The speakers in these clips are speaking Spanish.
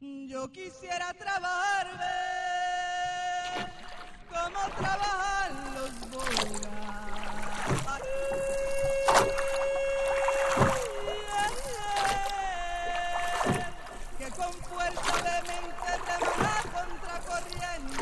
Yo quisiera trabarme como trabajan los bolas. Que con fuerza de mente remar contra corriente.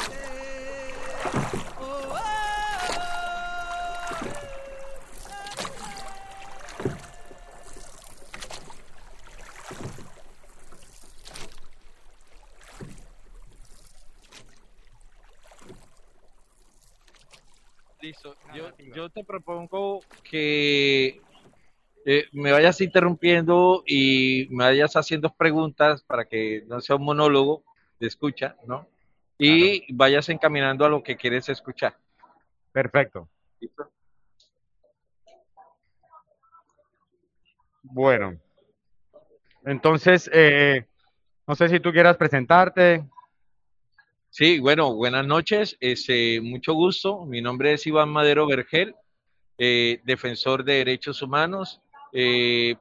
Listo, yo te propongo que me vayas interrumpiendo y me vayas haciendo preguntas para que no sea un monólogo de escucha, ¿no? Y claro, vayas encaminando a lo que quieres escuchar. Perfecto. ¿Listo? Bueno, entonces, no sé si tú quieras presentarte. Sí, bueno, buenas noches, mucho gusto, mi nombre es Iván Madero Vergel, defensor de derechos humanos,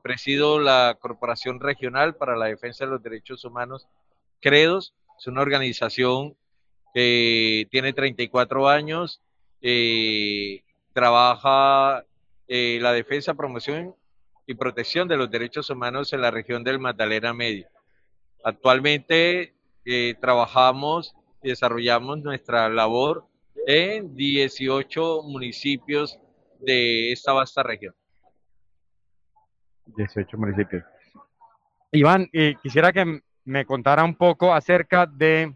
presido la Corporación Regional para la Defensa de los Derechos Humanos, CREDHOS, es una organización que tiene 34 años, trabaja la defensa, promoción y protección de los derechos humanos en la región del Magdalena Medio. Actualmente trabajamos y desarrollamos nuestra labor en 18 municipios de esta vasta región. 18 municipios. Iván, quisiera que me contara un poco acerca de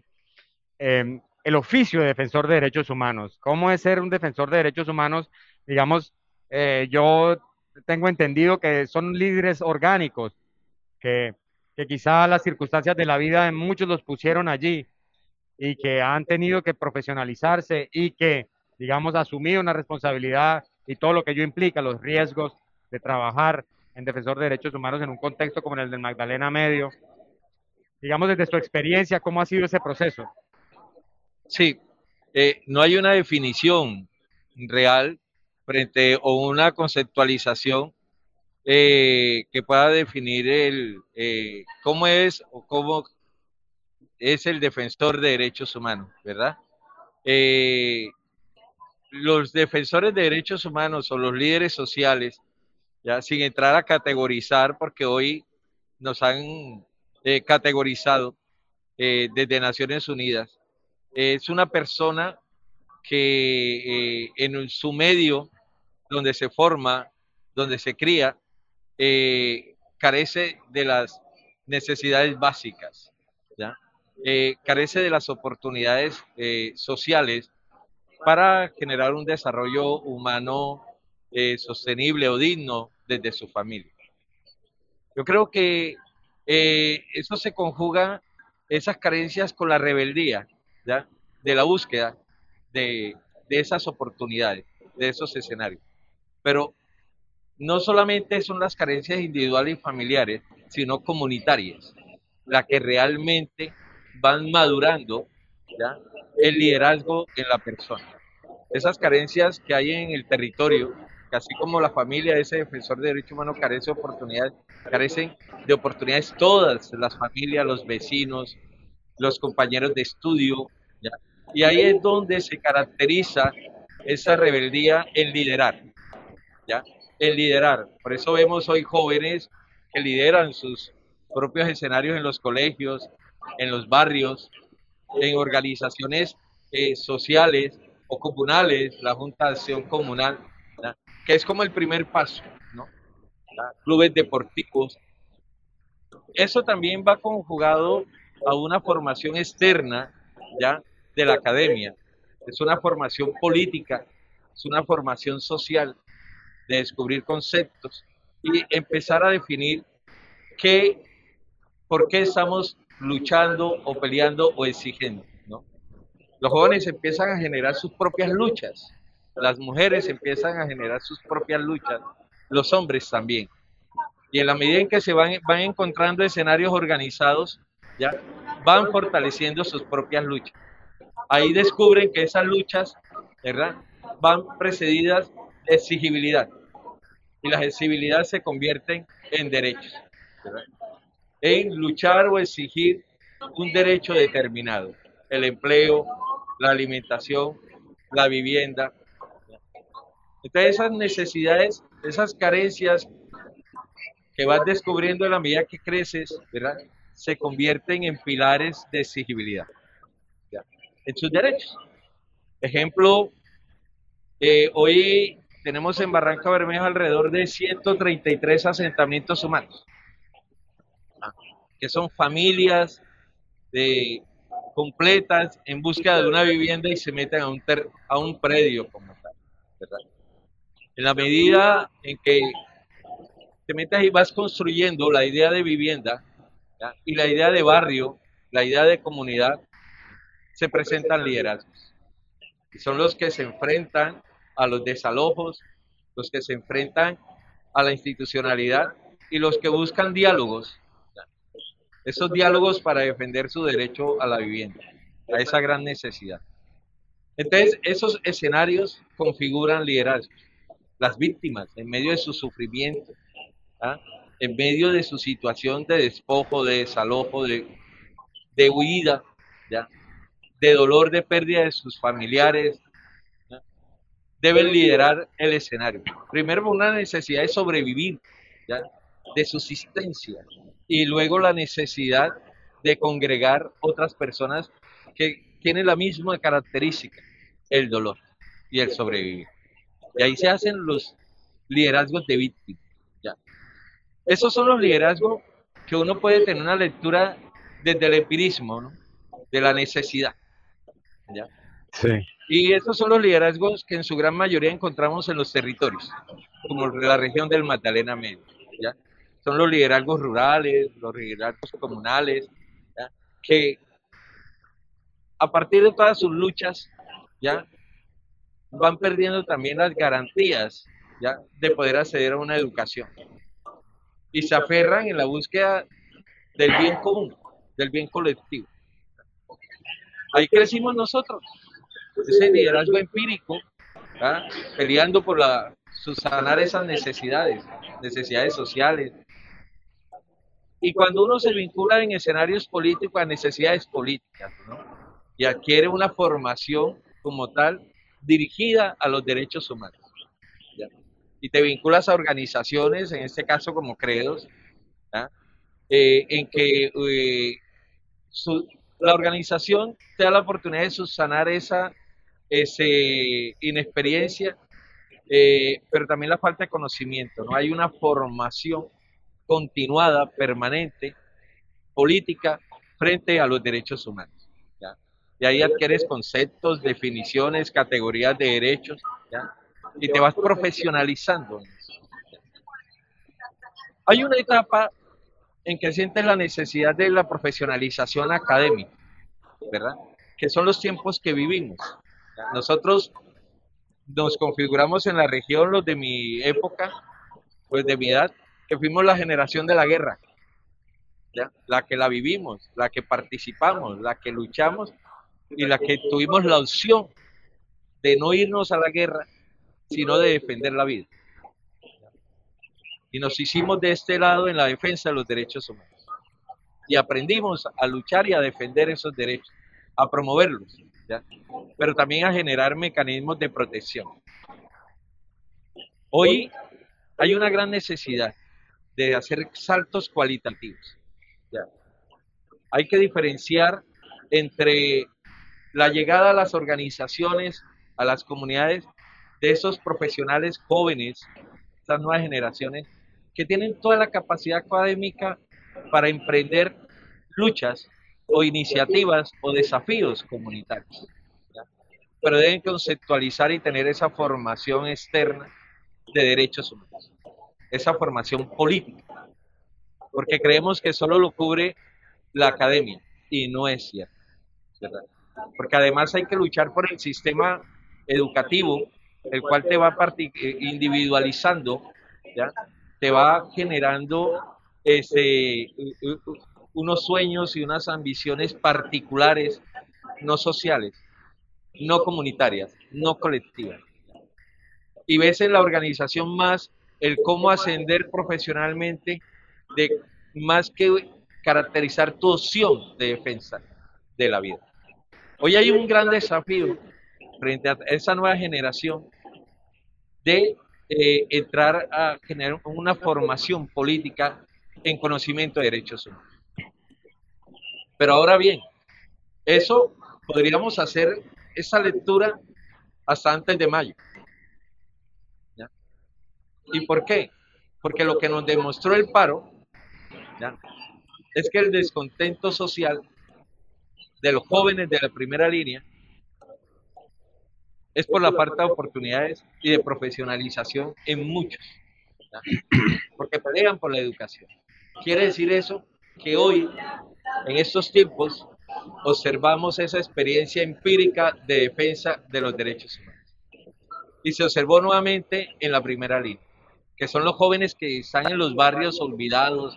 el oficio de defensor de derechos humanos. ¿Cómo es ser un defensor de derechos humanos? Digamos, yo tengo entendido que son líderes orgánicos, que quizá las circunstancias de la vida de muchos los pusieron allí, y que han tenido que profesionalizarse y que, digamos, asumir una responsabilidad y todo lo que ello implica, los riesgos de trabajar en defensor de derechos humanos en un contexto como el del Magdalena Medio. Digamos, desde su experiencia, ¿cómo ha sido ese proceso? Sí, no hay una definición real frente o una conceptualización que pueda definir el cómo es o cómo es el defensor de derechos humanos, ¿verdad? Los defensores de derechos humanos o los líderes sociales, ya sin entrar a categorizar, porque hoy nos han categorizado desde Naciones Unidas, es una persona que en su medio, donde se forma, donde se cría, carece de las necesidades básicas, ¿ya? Carece de las oportunidades sociales para generar un desarrollo humano sostenible o digno desde su familia. Yo creo que eso se conjuga, esas carencias, con la rebeldía, ¿ya?, de la búsqueda de esas oportunidades, de esos escenarios. Pero no solamente son las carencias individuales y familiares, sino comunitarias, la que realmente van madurando, ¿ya?, el liderazgo en la persona. Esas carencias que hay en el territorio, que así como la familia de ese defensor de derechos humanos carece de oportunidades, carecen de oportunidades todas las familias, los vecinos, los compañeros de estudio, ¿ya? Y ahí es donde se caracteriza esa rebeldía en liderar, ¿ya?, en liderar. Por eso vemos hoy jóvenes que lideran sus propios escenarios en los colegios, en los barrios, en organizaciones sociales o comunales, la Junta de Acción Comunal, ¿verdad?, que es como el primer paso, ¿no?, ¿verdad?, clubes deportivos. Eso también va conjugado a una formación externa, ¿ya?, de la academia. Es una formación política, es una formación social, de descubrir conceptos y empezar a definir qué, por qué estamos luchando o peleando o exigiendo, ¿no? Los jóvenes empiezan a generar sus propias luchas, las mujeres empiezan a generar sus propias luchas, los hombres también. Y en la medida en que se van encontrando escenarios organizados, ya van fortaleciendo sus propias luchas. Ahí descubren que esas luchas, ¿verdad?, van precedidas de exigibilidad. Y las exigibilidades se convierten en derechos, ¿verdad?, en luchar o exigir un derecho determinado, el empleo, la alimentación, la vivienda. Entonces esas necesidades, esas carencias que vas descubriendo en la medida que creces, ¿verdad?, se convierten en pilares de exigibilidad, ¿verdad?, en sus derechos. Ejemplo, hoy tenemos en Barrancabermeja alrededor de 133 asentamientos humanos, que son familias completas en busca de una vivienda y se meten a un predio como tal, ¿verdad? En la medida en que te metes y vas construyendo la idea de vivienda, ¿ya?, y la idea de barrio, la idea de comunidad, se presentan liderazgos. Y son los que se enfrentan a los desalojos, los que se enfrentan a la institucionalidad y los que buscan diálogos. Esos diálogos para defender su derecho a la vivienda, a esa gran necesidad. Entonces, esos escenarios configuran liderazgos. Las víctimas, en medio de su sufrimiento, ¿ah?, en medio de su situación de despojo, de desalojo, de huida, ¿ya?, de dolor, de pérdida de sus familiares, ¿ya?, deben liderar el escenario. Primero, una necesidad de sobrevivir, ¿ya?, de subsistencia, y luego la necesidad de congregar otras personas que tienen la misma característica, el dolor y el sobrevivir. Y ahí se hacen los liderazgos de víctima, ¿ya? Esos son los liderazgos que uno puede tener una lectura desde el empirismo, ¿no?, de la necesidad, ¿ya? Sí. Y esos son los liderazgos que en su gran mayoría encontramos en los territorios, como la región del Magdalena Medio, ¿ya? Son los liderazgos rurales, los liderazgos comunales, ¿ya?, que a partir de todas sus luchas, ¿ya?, van perdiendo también las garantías, ¿ya?, de poder acceder a una educación. Y se aferran en la búsqueda del bien común, del bien colectivo. Ahí crecimos nosotros, ese liderazgo empírico, ¿ya?, peleando por subsanar esas necesidades sociales. Y cuando uno se vincula en escenarios políticos a necesidades políticas, ¿no?, y adquiere una formación como tal dirigida a los derechos humanos, ¿ya?, y te vinculas a organizaciones, en este caso como CREDHOS, en que la organización te da la oportunidad de subsanar esa inexperiencia, pero también la falta de conocimiento, ¿no? Hay una formación continuada, permanente, política, frente a los derechos humanos, ¿ya? Y ahí adquieres conceptos, definiciones, categorías de derechos, ¿ya?, y te vas profesionalizando en eso. Hay una etapa en que sientes la necesidad de la profesionalización académica, ¿verdad?, que son los tiempos que vivimos, ¿ya? Nosotros nos configuramos en la región, los de mi época, pues de mi edad, que fuimos la generación de la guerra, ¿ya?, la que la vivimos, la que participamos, la que luchamos y la que tuvimos la opción de no irnos a la guerra, sino de defender la vida. Y nos hicimos de este lado en la defensa de los derechos humanos. Y aprendimos a luchar y a defender esos derechos, a promoverlos, ¿ya?, pero también a generar mecanismos de protección. Hoy hay una gran necesidad de hacer saltos cualitativos, ¿ya? Hay que diferenciar entre la llegada a las organizaciones, a las comunidades, de esos profesionales jóvenes, estas nuevas generaciones, que tienen toda la capacidad académica para emprender luchas o iniciativas o desafíos comunitarios, ¿ya?, pero deben conceptualizar y tener esa formación externa de derechos humanos, esa formación política, porque creemos que solo lo cubre la academia, y no es cierto, ¿verdad? Porque además hay que luchar por el sistema educativo, el cual te va individualizando, ¿ya?, te va generando unos sueños y unas ambiciones particulares, no sociales, no comunitarias, no colectivas. Y ves en la organización más el cómo ascender profesionalmente, más que caracterizar tu opción de defensa de la vida. Hoy hay un gran desafío frente a esa nueva generación de entrar a generar una formación política en conocimiento de derechos humanos. Pero ahora bien, eso podríamos hacer esa lectura hasta antes de mayo. ¿Ya? ¿Y por qué? Porque lo que nos demostró el paro, ¿ya?, es que el descontento social de los jóvenes de la primera línea es por la falta de oportunidades y de profesionalización en muchos, ¿ya?, porque pelean por la educación. Quiere decir eso que hoy, en estos tiempos, observamos esa experiencia empírica de defensa de los derechos humanos. Y se observó nuevamente en la primera línea, que son los jóvenes que están en los barrios olvidados,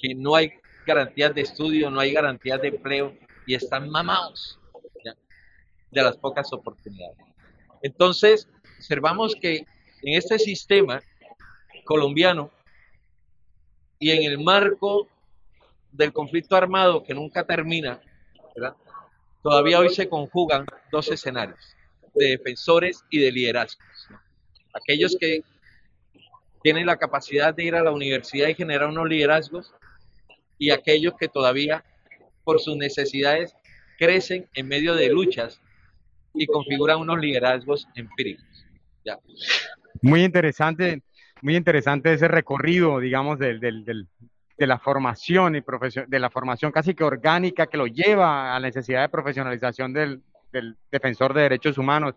que no hay garantías de estudio, no hay garantías de empleo y están mamados, ¿ya?, de las pocas oportunidades. Entonces, observamos que en este sistema colombiano y en el marco del conflicto armado que nunca termina, ¿verdad?, todavía hoy se conjugan dos escenarios de defensores y de liderazgos, ¿no? Aquellos que tienen la capacidad de ir a la universidad y generar unos liderazgos, y aquellos que todavía por sus necesidades crecen en medio de luchas y configuran unos liderazgos empíricos. Ya. Muy interesante ese recorrido, digamos, de la formación y casi que orgánica que lo lleva a la necesidad de profesionalización del defensor de derechos humanos.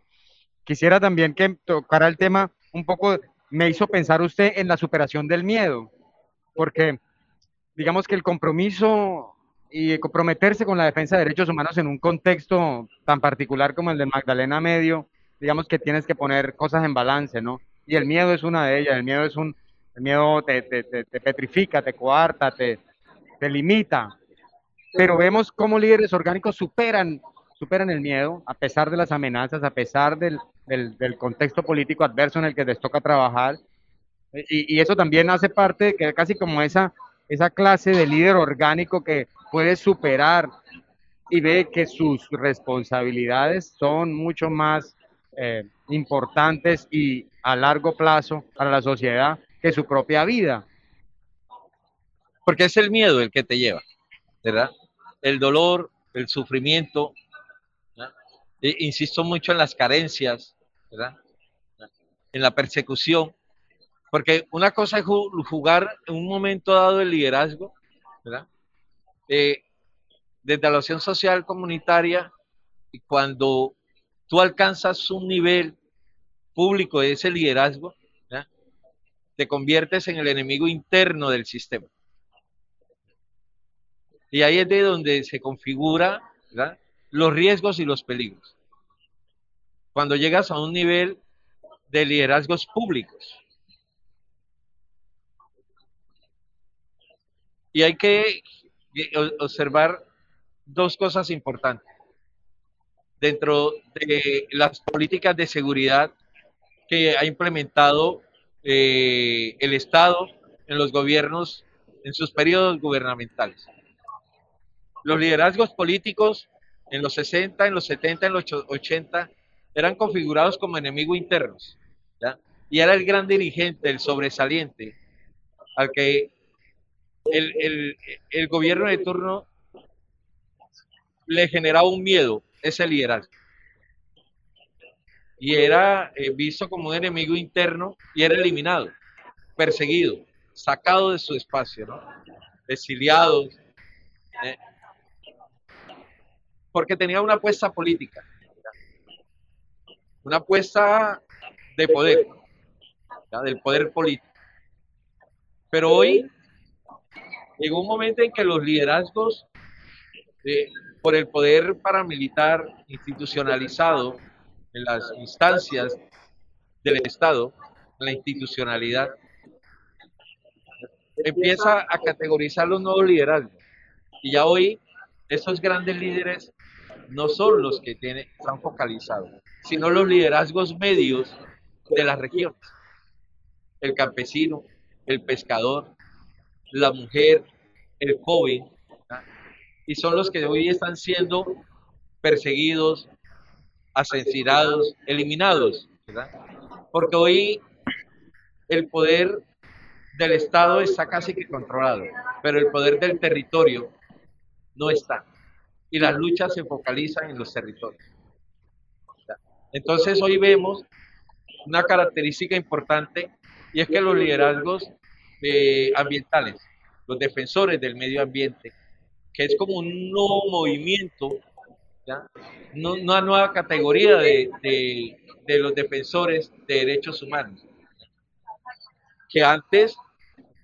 Quisiera también que tocara el tema un poco, me hizo pensar usted en la superación del miedo, porque digamos que el compromiso y comprometerse con la defensa de derechos humanos en un contexto tan particular como el de Magdalena Medio, digamos que tienes que poner cosas en balance, ¿no? Y el miedo es una de ellas. El miedo es el miedo te petrifica, te coarta, te limita. Pero vemos cómo líderes orgánicos superan el miedo, a pesar de las amenazas, a pesar del contexto político adverso en el que les toca trabajar. Y eso también hace parte de que casi como esa clase de líder orgánico que puede superar y ve que sus responsabilidades son mucho más importantes y a largo plazo para la sociedad que su propia vida. Porque es el miedo el que te lleva, ¿verdad? El dolor, el sufrimiento, ¿verdad? E insisto mucho en las carencias, ¿verdad?, en la persecución. Porque una cosa es jugar en un momento dado el liderazgo, ¿verdad?, desde la acción social comunitaria, y cuando tú alcanzas un nivel público de ese liderazgo, ¿verdad?, te conviertes en el enemigo interno del sistema. Y ahí es de donde se configura, ¿verdad?, los riesgos y los peligros. Cuando llegas a un nivel de liderazgos públicos. Y hay que observar dos cosas importantes. Dentro de las políticas de seguridad que ha implementado el Estado en los gobiernos, en sus periodos gubernamentales. Los liderazgos políticos en los 60, en los 70, en los 80, eran configurados como enemigos internos, ¿ya? Y era el gran dirigente, el sobresaliente, al que el gobierno de turno le generaba un miedo, ese liderazgo, y era visto como un enemigo interno y era eliminado, perseguido, sacado de su espacio, ¿no?, exiliado, porque tenía una apuesta política, una apuesta de poder, ¿ya?, del poder político. Pero hoy llegó un momento en que los liderazgos, por el poder paramilitar institucionalizado en las instancias del Estado, en la institucionalidad, empieza a categorizar los nuevos liderazgos. Y ya hoy, esos grandes líderes no son los que están focalizados, sino los liderazgos medios de las regiones. El campesino, el pescador, la mujer, el COVID, ¿verdad? Y son los que hoy están siendo perseguidos, asesinados, eliminados, ¿verdad? Porque hoy el poder del Estado está casi que controlado, pero el poder del territorio no está. Y las luchas se focalizan en los territorios. Entonces hoy vemos una característica importante, y es que los liderazgos ambientales, los defensores del medio ambiente, que es como un nuevo movimiento, ¿ya? No, una nueva categoría de los defensores de derechos humanos, que antes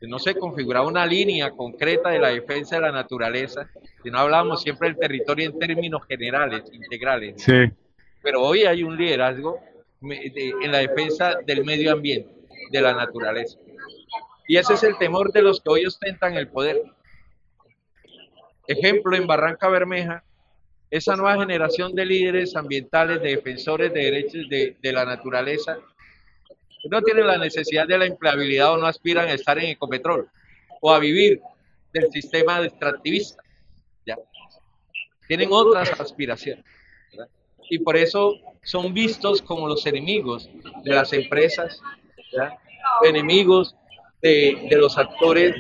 no se configuraba una línea concreta de la defensa de la naturaleza, sino hablábamos siempre del territorio en términos generales, integrales. Sí. Pero hoy hay un liderazgo en la defensa del medio ambiente, de la naturaleza. Y ese es el temor de los que hoy ostentan el poder. Ejemplo, en Barrancabermeja, esa nueva generación de líderes ambientales, de defensores de derechos de la naturaleza, no tienen la necesidad de la empleabilidad o no aspiran a estar en Ecopetrol o a vivir del sistema extractivista. ¿Ya? Tienen otras aspiraciones, ¿verdad? Y por eso son vistos como los enemigos de las empresas, ¿ya? Enemigos de los actores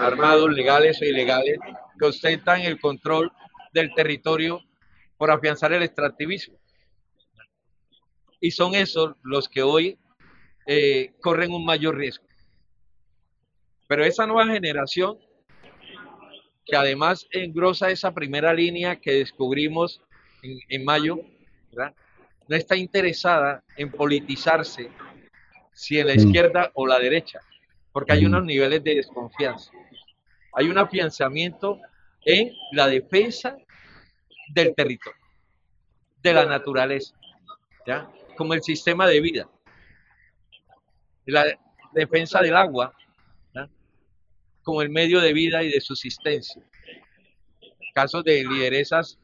armados, legales o ilegales, que ostentan el control del territorio por afianzar el extractivismo. Y son esos los que hoy corren un mayor riesgo. Pero esa nueva generación, que además engrosa esa primera línea que descubrimos en mayo, ¿verdad?, no está interesada en politizarse, si en la izquierda o la derecha, porque hay unos niveles de desconfianza. Hay un afianzamiento en la defensa del territorio, de la naturaleza, ¿ya?, como el sistema de vida, la defensa del agua, ¿ya?, como el medio de vida y de subsistencia. Casos de lideresas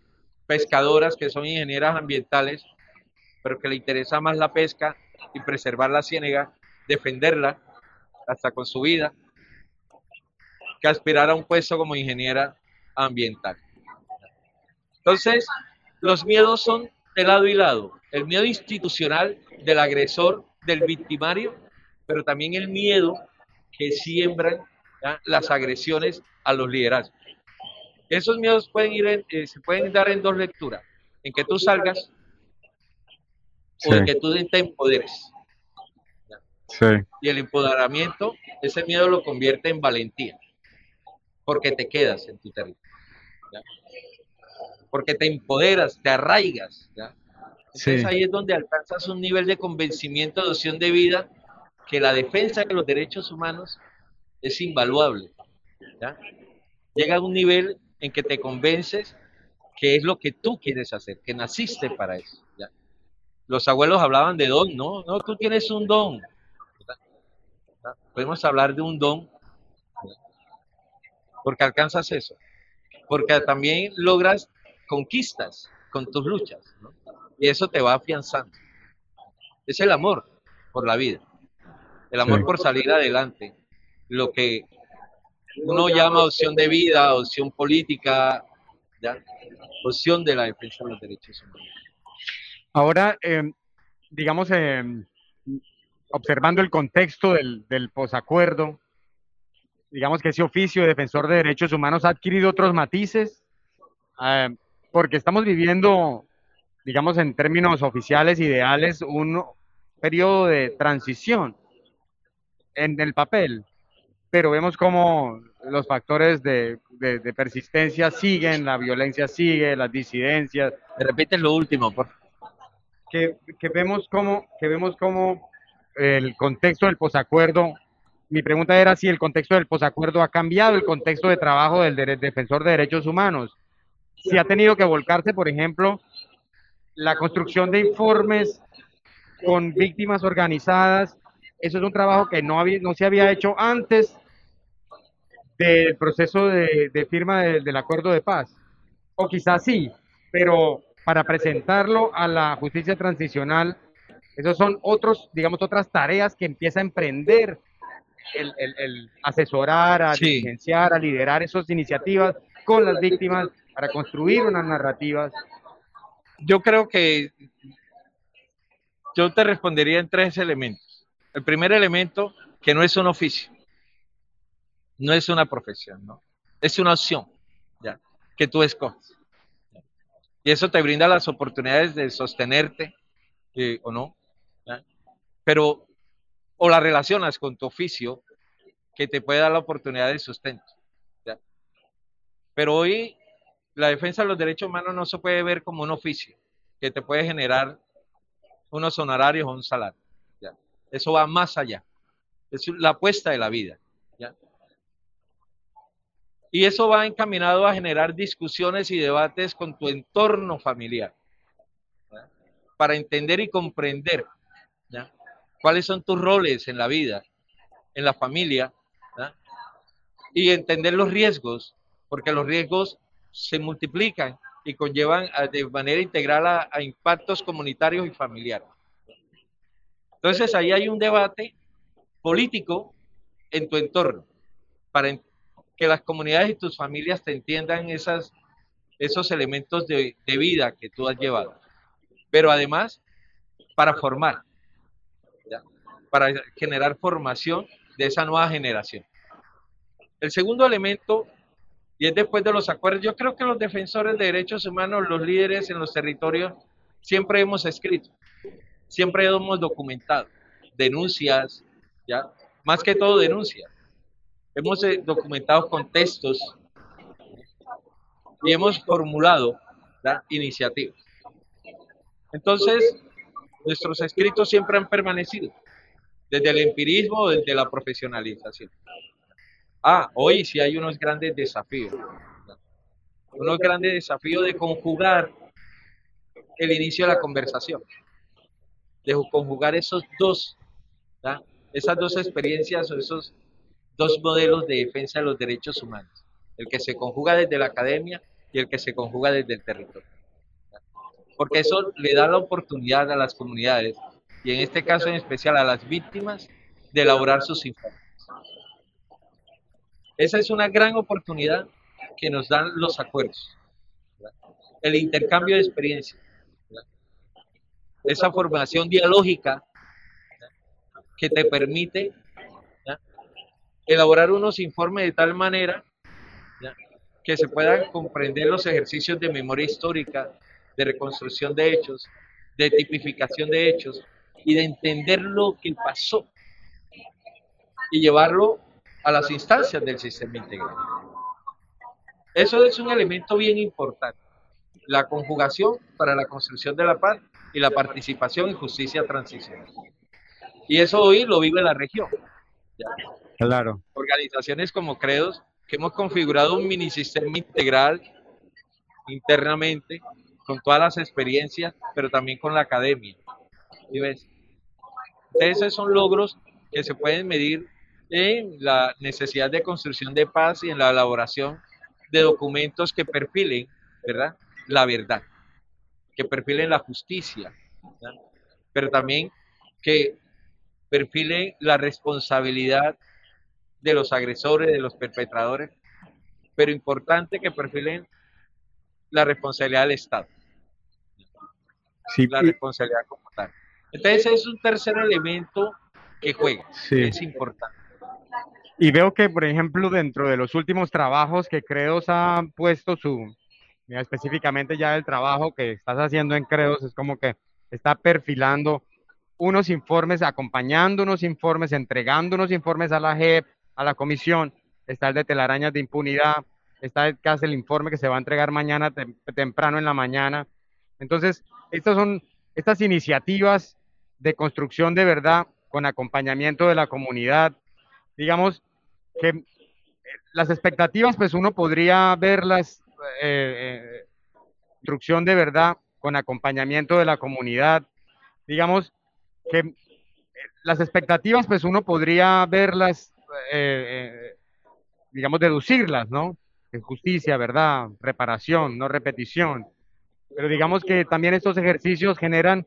pescadoras que son ingenieras ambientales, pero que le interesa más la pesca y preservar la ciénaga, defenderla hasta con su vida, que aspirar a un puesto como ingeniera ambiental. Entonces, los miedos son de lado y lado. El miedo institucional del agresor, del victimario, pero también el miedo que siembran, ¿ya?, las agresiones a los liderazgos. Esos miedos pueden ir se pueden dar en dos lecturas: en que tú salgas, sí, o en que tú te empoderes. Sí. Y el empoderamiento, ese miedo lo convierte en valentía, porque te quedas en tu territorio, ¿ya?, porque te empoderas, te arraigas, ¿ya? Entonces, sí, ahí es donde alcanzas un nivel de convencimiento, de opción de vida, que la defensa de los derechos humanos es invaluable, ¿ya? Llega a un nivel en que te convences que es lo que tú quieres hacer, que naciste para eso, ¿ya? Los abuelos hablaban de don, ¿no? No, tú tienes un don, ¿verdad? Podemos hablar de un don, ¿verdad?, porque alcanzas eso, porque también logras conquistas con tus luchas, ¿no?, y eso te va afianzando. Es el amor por la vida, el amor, sí, por salir adelante, lo que uno llama opción de vida, opción política, ¿ya?, opción de la defensa de los derechos humanos. Ahora, digamos, observando el contexto del posacuerdo, digamos que ese oficio de defensor de derechos humanos ha adquirido otros matices, porque estamos viviendo, digamos, en términos oficiales, ideales, un periodo de transición en el papel, pero vemos cómo los factores de persistencia siguen, la violencia sigue, las disidencias. Me repiten lo último, por favor. Que vemos cómo el contexto del posacuerdo, mi pregunta era si el contexto del posacuerdo ha cambiado el contexto de trabajo del defensor de derechos humanos, si ha tenido que volcarse, por ejemplo, la construcción de informes con víctimas organizadas. Eso es un trabajo que no se había hecho antes del proceso de firma del acuerdo de paz. O quizás sí, pero para presentarlo a la justicia transicional, esos son otras tareas que empieza a emprender el asesorar, a licenciar, a liderar esas iniciativas con las víctimas para construir unas narrativas? Yo creo que yo te respondería en tres elementos. El primer elemento, que no es un oficio, no es una profesión, ¿no? Es una opción, ¿ya?, que tú escoges. Y eso te brinda las oportunidades de sostenerte o no, ¿ya?, pero o la relacionas con tu oficio, que te puede dar la oportunidad de sustento, ¿ya? Pero hoy la defensa de los derechos humanos no se puede ver como un oficio que te puede generar unos honorarios o un salario, ¿ya? Eso va más allá. Es la apuesta de la vida, ¿ya? Y eso va encaminado a generar discusiones y debates con tu entorno familiar, ¿ya?, para entender y comprender, ¿ya?, cuáles son tus roles en la vida, en la familia, ¿ya?, y entender los riesgos, porque los riesgos se multiplican y conllevan de manera integral a impactos comunitarios y familiares. Entonces ahí hay un debate político en tu entorno, para que las comunidades y tus familias te entiendan esos elementos de vida que tú has llevado, pero además para formar, ¿ya?, para generar formación de esa nueva generación. El segundo elemento, y es después de los acuerdos, yo creo que los defensores de derechos humanos, los líderes en los territorios, siempre hemos escrito, siempre hemos documentado denuncias, ¿ya?, más que todo denuncias. Hemos documentado contextos y hemos formulado, ¿ya?, iniciativas. Entonces, nuestros escritos siempre han permanecido, desde el empirismo, desde la profesionalización. Ah, hoy sí hay unos grandes desafíos, ¿no?, unos grandes desafíos de conjugar el inicio de la conversación, de conjugar esas dos experiencias o esos dos modelos de defensa de los derechos humanos, el que se conjuga desde la academia y el que se conjuga desde el territorio, ¿no?, porque eso le da la oportunidad a las comunidades, y en este caso en especial a las víctimas, de elaborar sus informes. Esa es una gran oportunidad que nos dan los acuerdos, ¿verdad?, el intercambio de experiencias, ¿verdad?, esa formación dialógica, ¿verdad?, que te permite, ¿verdad?, elaborar unos informes de tal manera, ¿verdad?, que se puedan comprender los ejercicios de memoria histórica, de reconstrucción de hechos, de tipificación de hechos, y de entender lo que pasó y llevarlo a las instancias del sistema integral. Eso es un elemento bien importante, la conjugación para la construcción de la paz y la participación en justicia transicional. Y eso hoy lo vive la región, ¿ya? Claro. Organizaciones como CREDHOS, que hemos configurado un mini sistema integral internamente, con todas las experiencias, pero también con la academia. ¿Y ves? Esos son logros que se pueden medir en la necesidad de construcción de paz y en la elaboración de documentos que perfilen, ¿verdad?, la verdad, que perfilen la justicia, ¿verdad?, pero también que perfilen la responsabilidad de los agresores, de los perpetradores, pero importante que perfilen la responsabilidad del Estado, sí, la responsabilidad como tal. Entonces es un tercer elemento que juega, sí, que es importante. Y veo que, por ejemplo, dentro de los últimos trabajos que CREDHOS ha puesto específicamente ya el trabajo que estás haciendo en CREDHOS, es como que está perfilando unos informes, acompañando unos informes, entregando unos informes a la JEP, a la comisión. Está el de telarañas de impunidad, está el, casi el informe que se va a entregar mañana temprano en la mañana. Entonces, estas iniciativas de construcción de verdad con acompañamiento de la comunidad, digamos que las expectativas, pues uno podría verlas, construcción de verdad con acompañamiento de la comunidad, digamos que las expectativas, pues uno podría verlas, digamos, deducirlas, ¿no? En justicia, verdad, reparación, no repetición, pero digamos que también estos ejercicios generan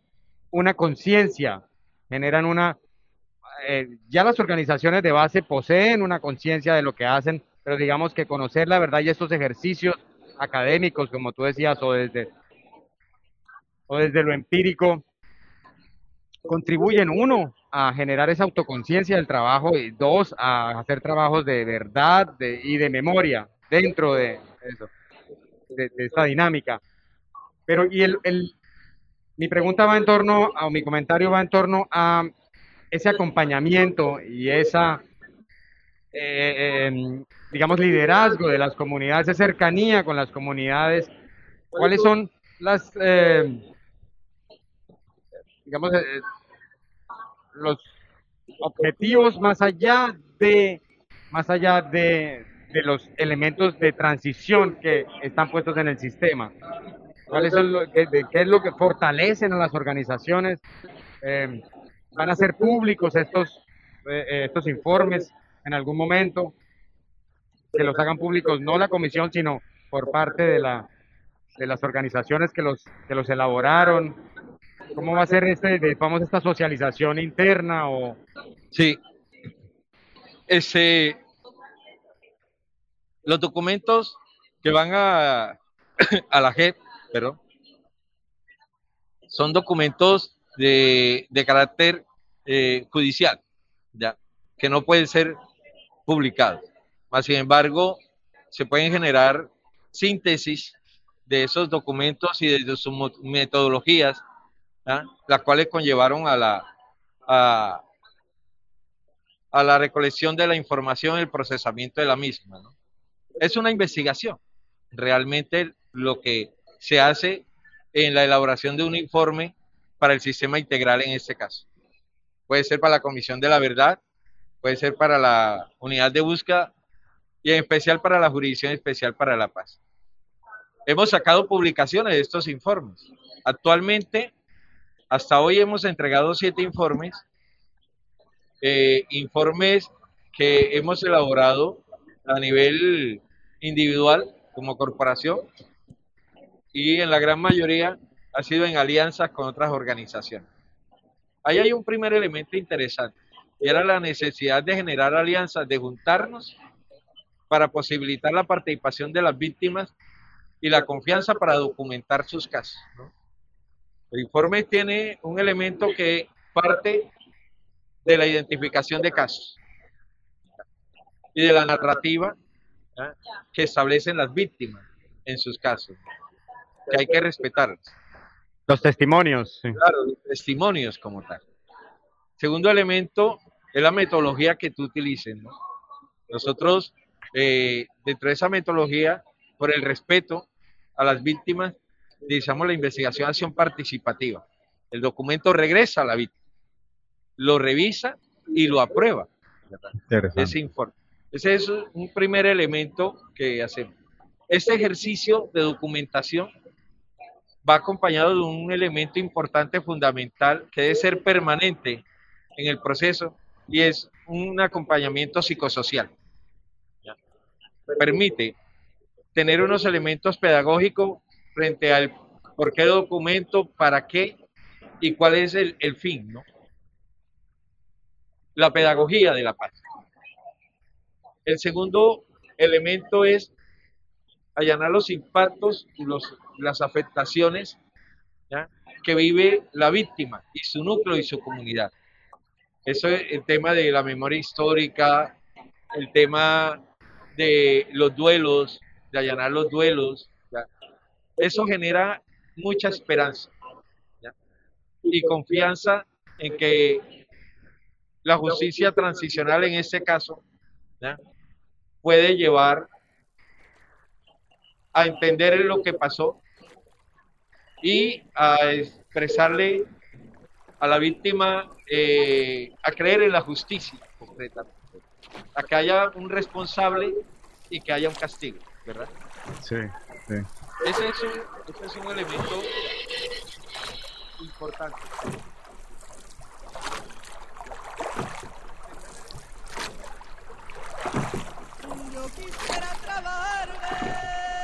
una conciencia, generan una ya las organizaciones de base poseen una conciencia de lo que hacen, pero digamos que conocer la verdad y estos ejercicios académicos, como tú decías, o desde lo empírico, contribuyen, uno, a generar esa autoconciencia del trabajo, y dos, a hacer trabajos de verdad y de memoria dentro de eso, de esta dinámica. Pero y mi pregunta va en torno, o mi comentario va en torno a ese acompañamiento y esa, digamos, liderazgo de las comunidades, esa cercanía con las comunidades. ¿Cuáles son las, digamos, los objetivos más allá de los elementos de transición que están puestos en el sistema? ¿Cuáles son qué es lo que fortalecen a las organizaciones? ¿Van a ser públicos estos informes en algún momento? Que los hagan públicos, no la comisión, sino por parte de las organizaciones que los elaboraron. ¿Cómo va a ser esta socialización interna? Sí. Los documentos que van a la JEP, perdón, son documentos de carácter judicial, ¿ya? Que no pueden ser publicados. Mas, sin embargo, se pueden generar síntesis de esos documentos y de sus metodologías, ¿ya? Las cuales conllevaron a la recolección de la información y el procesamiento de la misma, ¿no? Es una investigación, realmente, lo que se hace en la elaboración de un informe para el sistema integral en este caso. Puede ser para la Comisión de la Verdad, puede ser para la Unidad de Búsqueda y en especial para la Jurisdicción Especial para la Paz. Hemos sacado publicaciones de estos informes. Actualmente, hasta hoy hemos entregado 7 informes, informes que hemos elaborado a nivel individual como corporación, y en la gran mayoría ha sido en alianzas con otras organizaciones. Ahí hay un primer elemento interesante, y era la necesidad de generar alianzas, de juntarnos para posibilitar la participación de las víctimas y la confianza para documentar sus casos, ¿no? El informe tiene un elemento que parte de la identificación de casos y de la narrativa, ¿eh? Que establecen las víctimas en sus casos, que hay que respetarlos. Los testimonios. Sí. Claro, los testimonios como tal. Segundo elemento es la metodología que tú utilices, ¿no? Nosotros, dentro de esa metodología, por el respeto a las víctimas, utilizamos la investigación acción participativa. El documento regresa a la víctima, lo revisa y lo aprueba. Ese informe. Ese es un primer elemento que hacemos. Este ejercicio de documentación va acompañado de un elemento importante, fundamental, que debe ser permanente en el proceso, y es un acompañamiento psicosocial. Permite tener unos elementos pedagógicos frente al por qué documento, para qué y cuál es el fin, ¿no? La pedagogía de la paz. El segundo elemento es allanar los impactos y las afectaciones, ¿ya? Que vive la víctima y su núcleo y su comunidad. Eso es el tema de la memoria histórica, el tema de los duelos, de allanar los duelos, ¿ya? Eso genera mucha esperanza, ¿ya? Y confianza en que la justicia transicional en este caso, ¿ya? Puede llevar a entender lo que pasó y a expresarle a la víctima, a creer en la justicia concretamente, a que haya un responsable y que haya un castigo, ¿verdad? Sí, sí. Ese es un elemento importante. Yo quisiera trabarme.